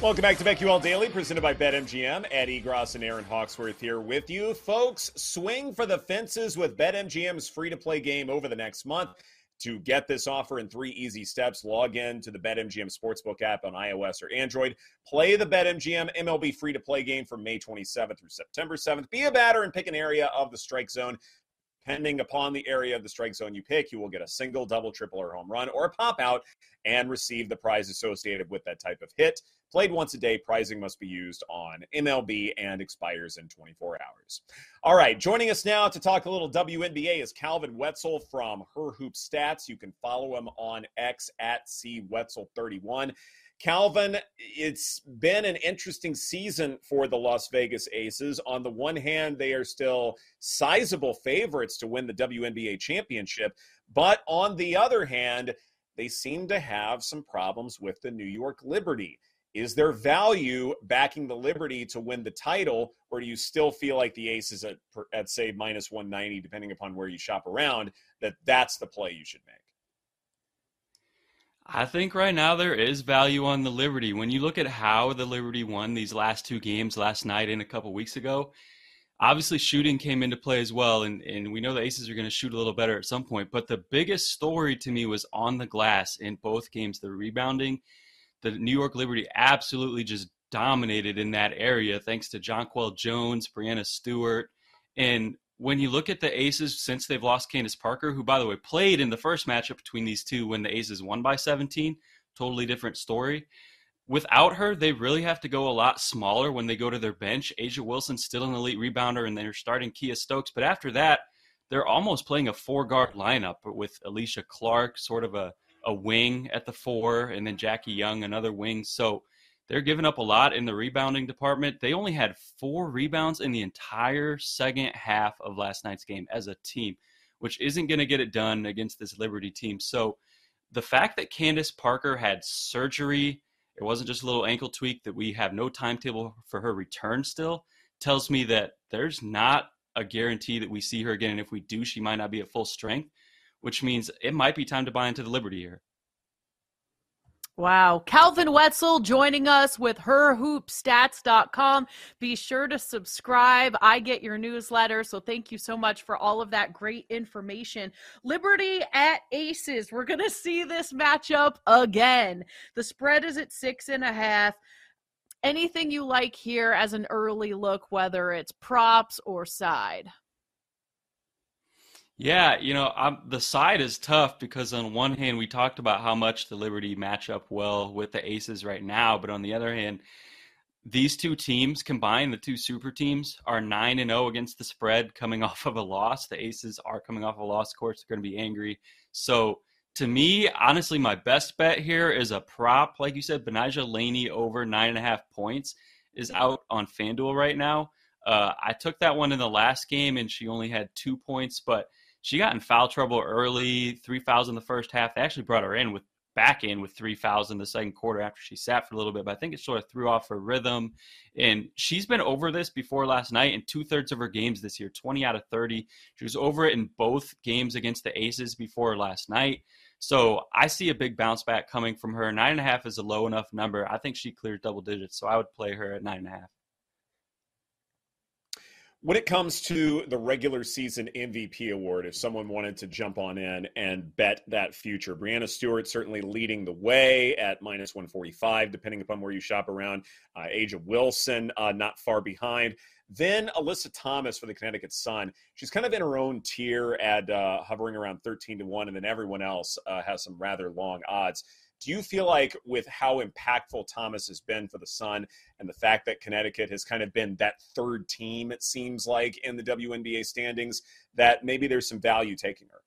Welcome back to BetQL Daily, presented by BetMGM. Eddie Gross and Aaron Hawksworth here with you. Folks, swing for the fences with BetMGM's free-to-play game over the next month. To get this offer in three easy steps, log in to the BetMGM Sportsbook app on iOS or Android. Play the BetMGM MLB free-to-play game from May 27th through September 7th. Be a batter and pick an area of the strike zone. Depending upon the area of the strike zone you pick, you will get a single, double, triple, or home run, or a pop-out, and receive the prize associated with that type of hit. Played once a day, prizing must be used on MLB and expires in 24 hours. All right, joining us now to talk a little WNBA is Calvin Wetzel from Her Hoop Stats. You can follow him on X at CWetzel31. Calvin, it's been an interesting season for the Las Vegas Aces. On the one hand, they are still sizable favorites to win the WNBA championship. But on the other hand, they seem to have some problems with the New York Liberty. Is there value backing the Liberty to win the title, or do you still feel like the Aces at say, minus 190, depending upon where you shop around, that's the play you should make? I think right now there is value on the Liberty. When you look at how the Liberty won these last two games last night and a couple weeks ago, obviously shooting came into play as well, and we know the Aces are going to shoot a little better at some point. But the biggest story to me was on the glass in both games, the rebounding. The New York Liberty absolutely just dominated in that area thanks to Jonquel Jones, Brianna Stewart, and when you look at the Aces since they've lost Candace Parker, who, by the way, played in the first matchup between these two when the Aces won by 17, totally different story. Without her, they really have to go a lot smaller when they go to their bench. A'ja Wilson, still an elite rebounder, and they're starting Kia Stokes. But after that, they're almost playing a four-guard lineup with Alysha Clark, sort of a wing at the four, and then Jackie Young, another wing. So they're giving up a lot in the rebounding department. They only had 4 rebounds in the entire second half of last night's game as a team, which isn't going to get it done against this Liberty team. So the fact that Candace Parker had surgery, it wasn't just a little ankle tweak, that we have no timetable for her return still, tells me that there's not a guarantee that we see her again. And if we do, she might not be at full strength, which means it might be time to buy into the Liberty here. Wow. Calvin Wetzel joining us with herhoopstats.com. Be sure to subscribe. I get your newsletter, so thank you so much for all of that great information. Liberty at Aces. We're going to see this matchup again. The spread is at 6.5. Anything you like here as an early look, whether it's props or side? Yeah, the side is tough because on one hand, we talked about how much the Liberty match up well with the Aces right now. But on the other hand, these two teams combined, the two super teams, are 9-0 against the spread coming off of a loss. The Aces are coming off a loss. Of course, they're going to be angry. So to me, honestly, my best bet here is a prop. Like you said, Benajah Laney over 9.5 points is out on FanDuel right now. I took that one in the last game, and she only had 2 points, but she got in foul trouble early, 3 fouls in the first half. They actually brought her back in with 3 fouls in the second quarter after she sat for a little bit, but I think it sort of threw off her rhythm. And she's been over this before last night in 2/3 of her games this year, 20 out of 30. She was over it in both games against the Aces before last night. So I see a big bounce back coming from her. 9.5 is a low enough number. I think she clears double digits, so I would play her at 9.5. When it comes to the regular season MVP award, if someone wanted to jump on in and bet that future, Brianna Stewart certainly leading the way at minus 145, depending upon where you shop around. A'ja Wilson not far behind. Then Alyssa Thomas for the Connecticut Sun. She's kind of in her own tier at hovering around 13-1, and then everyone else has some rather long odds. Do you feel like with how impactful Thomas has been for the Sun and the fact that Connecticut has kind of been that third team, it seems like, in the WNBA standings, that maybe there's some value taking her?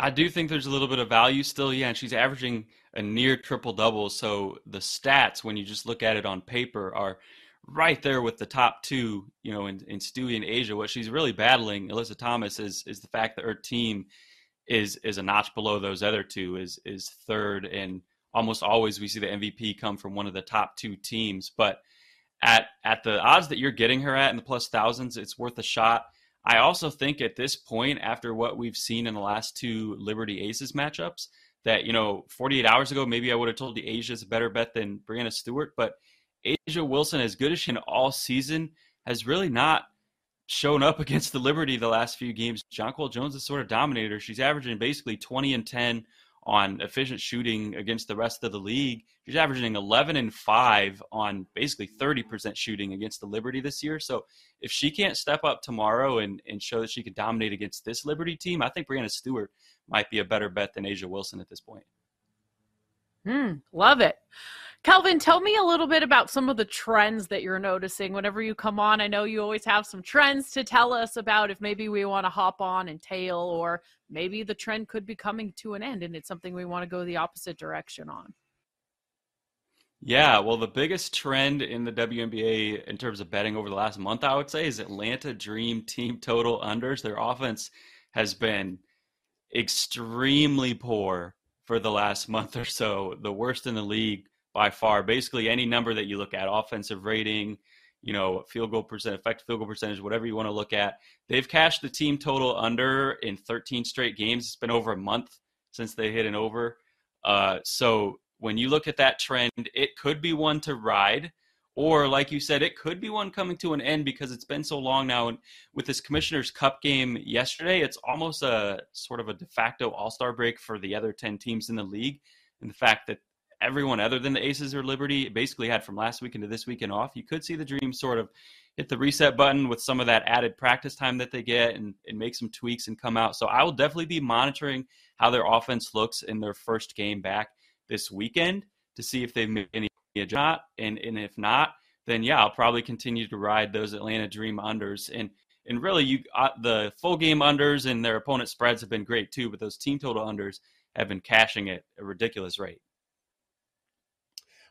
I do think there's a little bit of value still, yeah, and she's averaging a near triple-double, so the stats, when you just look at it on paper, are right there with the top two, in Stewie and A'ja. What she's really battling, Alyssa Thomas, is the fact that her team is a notch below those other two, is third, and almost always we see the MVP come from one of the top two teams. But at the odds that you're getting her at in the plus thousands, it's worth a shot. I also think at this point, after what we've seen in the last two Liberty Aces matchups, that 48 hours ago maybe I would have told you A'ja's a better bet than Brianna Stewart, but A'ja Wilson, as good as she in all season, has really not shown up against the Liberty the last few games. Jonquel Jones has sort of dominated her. She's averaging basically 20 and 10 on efficient shooting against the rest of the league. She's averaging 11 and 5 on basically 30% shooting against the Liberty this year. So if she can't step up tomorrow and show that she can dominate against this Liberty team, I think Brianna Stewart might be a better bet than A'ja Wilson at this point. Love it. Calvin, tell me a little bit about some of the trends that you're noticing whenever you come on. I know you always have some trends to tell us about if maybe we want to hop on and tail, or maybe the trend could be coming to an end and it's something we want to go the opposite direction on. Yeah, well, the biggest trend in the WNBA in terms of betting over the last month, I would say, is Atlanta Dream team total unders. Their offense has been extremely poor for the last month or so, the worst in the league by far. Basically any number that you look at, offensive rating, field goal percent, effective field goal percentage, whatever you want to look at, they've cashed the team total under in 13 straight games. It's been over a month since they hit an over. So when you look at that trend, it could be one to ride, or like you said, it could be one coming to an end because it's been so long now. And with this Commissioner's Cup game yesterday, it's almost a sort of a de facto all-star break for the other 10 teams in the league. And the fact that everyone other than the Aces or Liberty basically had from last weekend to this weekend off, you could see the Dream sort of hit the reset button with some of that added practice time that they get and make some tweaks and come out. So I will definitely be monitoring how their offense looks in their first game back this weekend to see if they've made any adjustments. And if not, then yeah, I'll probably continue to ride those Atlanta Dream unders. And really, the full game unders and their opponent spreads have been great too, but those team total unders have been cashing at a ridiculous rate.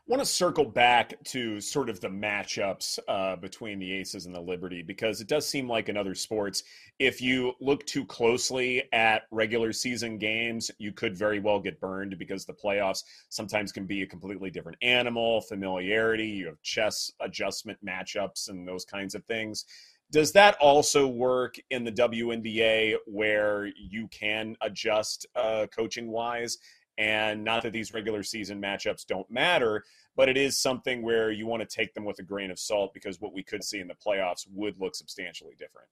I want to circle back to sort of the matchups between the Aces and the Liberty, because it does seem like in other sports, if you look too closely at regular season games, you could very well get burned, because the playoffs sometimes can be a completely different animal, familiarity, you have chess adjustment matchups and those kinds of things. Does that also work in the WNBA, where you can adjust coaching-wise? And not that these regular season matchups don't matter, but it is something where you want to take them with a grain of salt, because what we could see in the playoffs would look substantially different.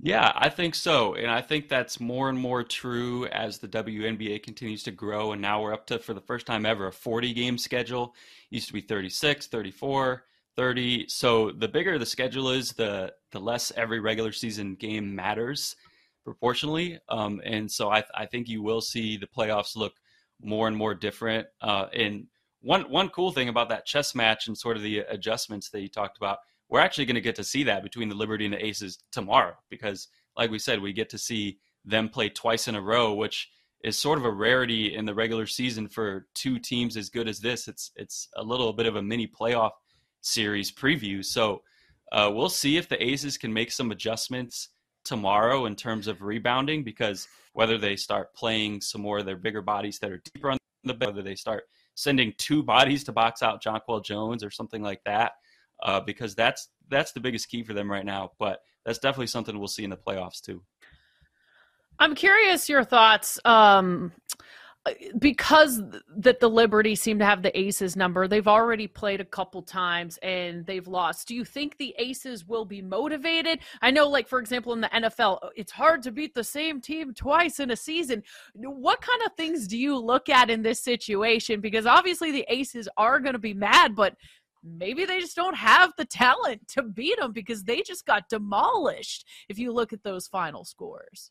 Yeah, I think so. And I think that's more and more true as the WNBA continues to grow. And now we're up to, for the first time ever, a 40-game schedule. It used to be 36, 34, 30. So the bigger the schedule is, the less every regular season game matters proportionally. And so I think you will see the playoffs look more and more different. And one cool thing about that chess match and sort of the adjustments that you talked about, we're actually going to get to see that between the Liberty and the Aces tomorrow, because like we said, we get to see them play twice in a row, which is sort of a rarity in the regular season for two teams as good as this. It's a little bit of a mini playoff series preview. So we'll see if the Aces can make some adjustments tomorrow in terms of rebounding, because whether they start playing some more of their bigger bodies that are deeper on the bed, whether they start sending two bodies to box out Jonquel Jones or something like that, because that's the biggest key for them right now. But that's definitely something we'll see in the playoffs too. I'm curious your thoughts, because that the Liberty seem to have the Aces number. They've already played a couple times and they've lost. Do you think the Aces will be motivated? I know, like, for example, in the NFL, it's hard to beat the same team twice in a season. What kind of things do you look at in this situation? Because obviously the Aces are going to be mad, but maybe they just don't have the talent to beat them because they just got demolished if you look at those final scores.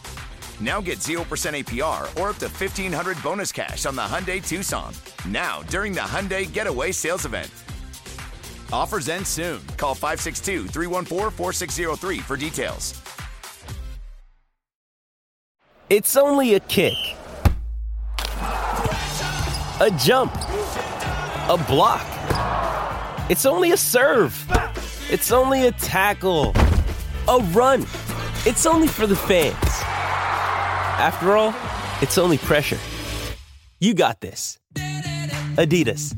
Now get 0% APR or up to $1,500 bonus cash on the Hyundai Tucson. Now, during the Hyundai Getaway Sales Event. Offers end soon. Call 562-314-4603 for details. It's only a kick, a jump, a block. It's only a serve. It's only a tackle, a run. It's only for the fans. After all, it's only pressure. You got this. Adidas.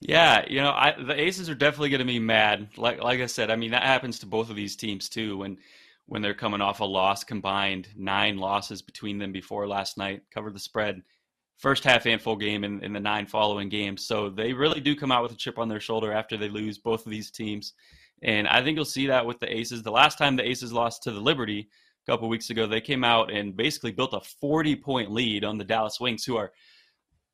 Yeah, you know, the Aces are definitely going to be mad. Like I said, I mean, that happens to both of these teams too. When they're coming off a loss combined, 9 losses between them before last night, covered the spread, first half and full game in the 9 following games. So they really do come out with a chip on their shoulder after they lose, both of these teams. And I think you'll see that with the Aces. The last time the Aces lost to the Liberty a couple of weeks ago, they came out and basically built a 40-point lead on the Dallas Wings, who are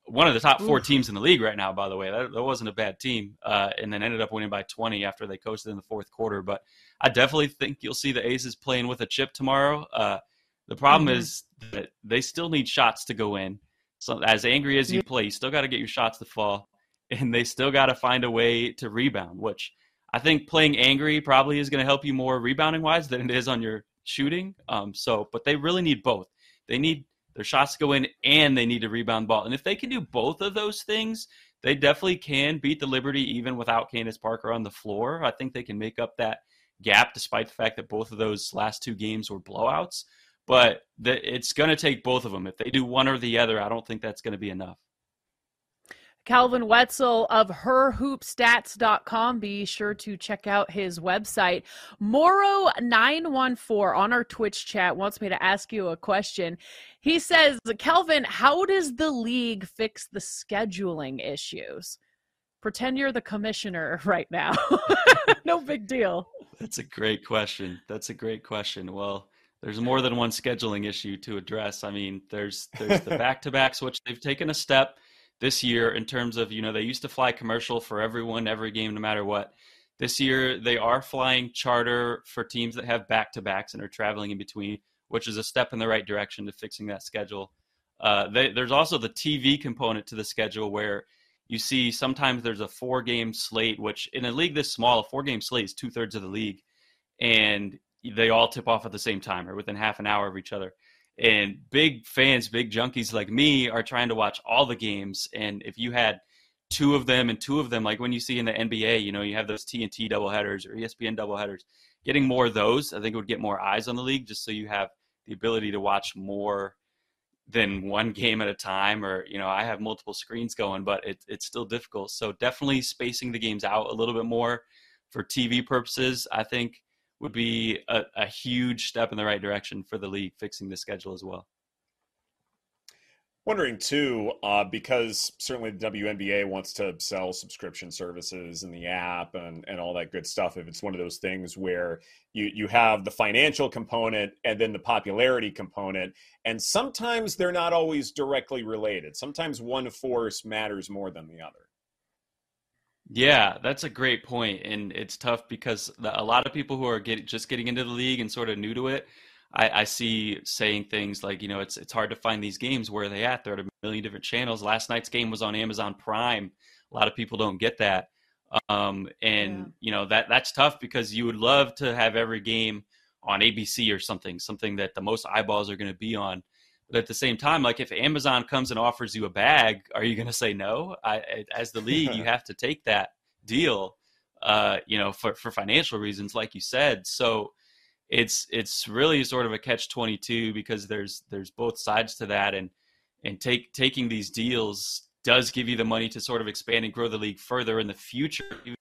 one of the top 4 teams in the league right now, by the way. That wasn't a bad team. And then ended up winning by 20 after they coasted in the fourth quarter. But I definitely think you'll see the Aces playing with a chip tomorrow. The problem is that they still need shots to go in. So as angry as you play, you still got to get your shots to fall. And they still got to find a way to rebound, which I think playing angry probably is going to help you more rebounding-wise than it is on your shooting. But they really need both. They need their shots to go in, and they need to rebound ball. And if they can do both of those things, they definitely can beat the Liberty even without Candace Parker on the floor. I think they can make up that gap despite the fact that both of those last 2 games were blowouts. But it's going to take both of them. If they do one or the other, I don't think that's going to be enough. Calvin Wetzel of herhoopstats.com. Be sure to check out his website. Morrow914 on our Twitch chat wants me to ask you a question. He says, Calvin, how does the league fix the scheduling issues? Pretend you're the commissioner right now. No big deal. That's a great question. That's a great question. Well, there's more than one scheduling issue to address. I mean, there's the back-to-backs, which they've taken a step this year in terms of, you know, they used to fly commercial for everyone, every game, no matter what. This year, they are flying charter for teams that have back-to-backs and are traveling in between, which is a step in the right direction to fixing that schedule. There's also the TV component to the schedule where you see sometimes there's a four-game slate, which in a league this small, a four-game slate is two-thirds of the league, and they all tip off at the same time or within half an hour of each other. And big fans, big junkies like me are trying to watch all the games. And if you had two of them and two of them, like when you see in the NBA, you know, you have those TNT doubleheaders or ESPN doubleheaders, getting more of those, I think it would get more eyes on the league just so you have the ability to watch more than one game at a time. Or, you know, I have multiple screens going, but it's still difficult. So definitely spacing the games out a little bit more for TV purposes, I think, would be a huge step in the right direction for the league, fixing the schedule as well. Wondering too, because certainly the WNBA wants to sell subscription services and the app and all that good stuff. If it's one of those things where you have the financial component and then the popularity component, and sometimes they're not always directly related. Sometimes one force matters more than the other. Yeah, that's a great point. And it's tough because a lot of people who are just getting into the league and sort of new to it, I see saying things like, you know, it's hard to find these games. Where are they at? They're at a million different channels. Last night's game was on Amazon Prime. A lot of people don't get that. You know, that's tough because you would love to have every game on ABC or something that the most eyeballs are going to be on. But at the same time, like if Amazon comes and offers you a bag, are you going to say no? As the league, you have to take that deal, you know, for financial reasons, like you said. So it's really sort of a catch-22 because there's both sides to that. And taking these deals does give you the money to sort of expand and grow the league further in the future, even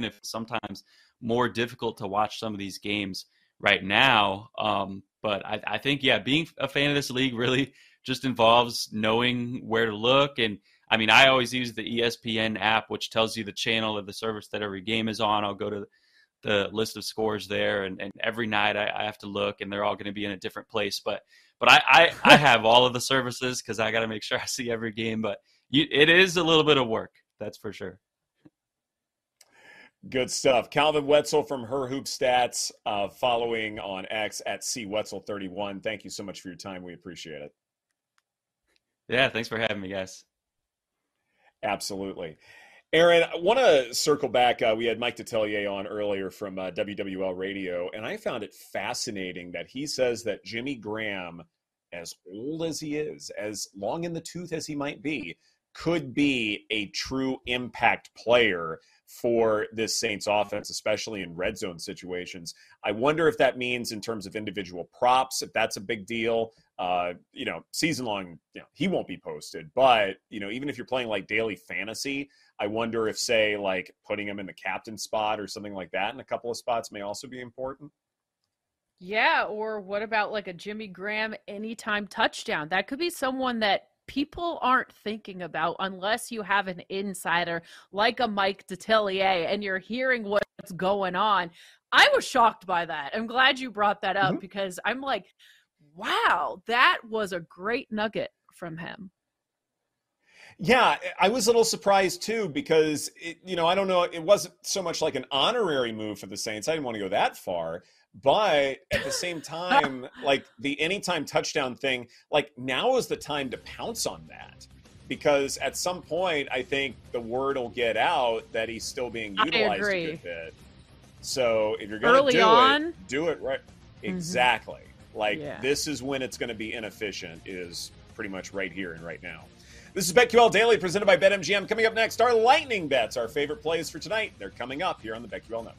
if it's sometimes more difficult to watch some of these games right now. But I think, yeah, being a fan of this league really just involves knowing where to look. And I mean, I always use the ESPN app, which tells you the channel of the service that every game is on. I'll go to the list of scores there. And every night I have to look, and they're all going to be in a different place. But I have all of the services because I got to make sure I see every game. But it is a little bit of work, that's for sure. Good stuff. Calvin Wetzel from Her Hoop Stats, following on X at CWetzel31. Thank you so much for your time. We appreciate it. Yeah, thanks for having me, guys. Absolutely. Aaron, I want to circle back. We had Mike Detellier on earlier from WWL Radio, and I found it fascinating that he says that Jimmy Graham, as old as he is, as long in the tooth as he might be, could be a true impact player for this Saints offense, especially in red zone situations. I wonder if that means in terms of individual props, if that's a big deal. You know, season long, you know, he won't be posted, but, you know, even if you're playing like daily fantasy, I wonder if, say, like putting him in the captain spot or something like that in a couple of spots may also be important. Yeah. Or what about like a Jimmy Graham anytime touchdown? That could be someone that people aren't thinking about unless you have an insider like a Mike Detellier and you're hearing what's going on. I was shocked by that. I'm glad you brought that up because I'm like, wow, that was a great nugget from him. Yeah, I was a little surprised too because, I don't know, it wasn't so much like an honorary move for the Saints. I didn't want to go that far. But at the same time, like the anytime touchdown thing, like now is the time to pounce on that because at some point I think the word will get out that he's still being utilized a good bit. So if you're going to do it right. Exactly. Like this is when it's going to be inefficient is pretty much right here and right now. This is BetQL Daily presented by BetMGM. Coming up next, our lightning bets, our favorite plays for tonight. They're coming up here on the BetQL Network.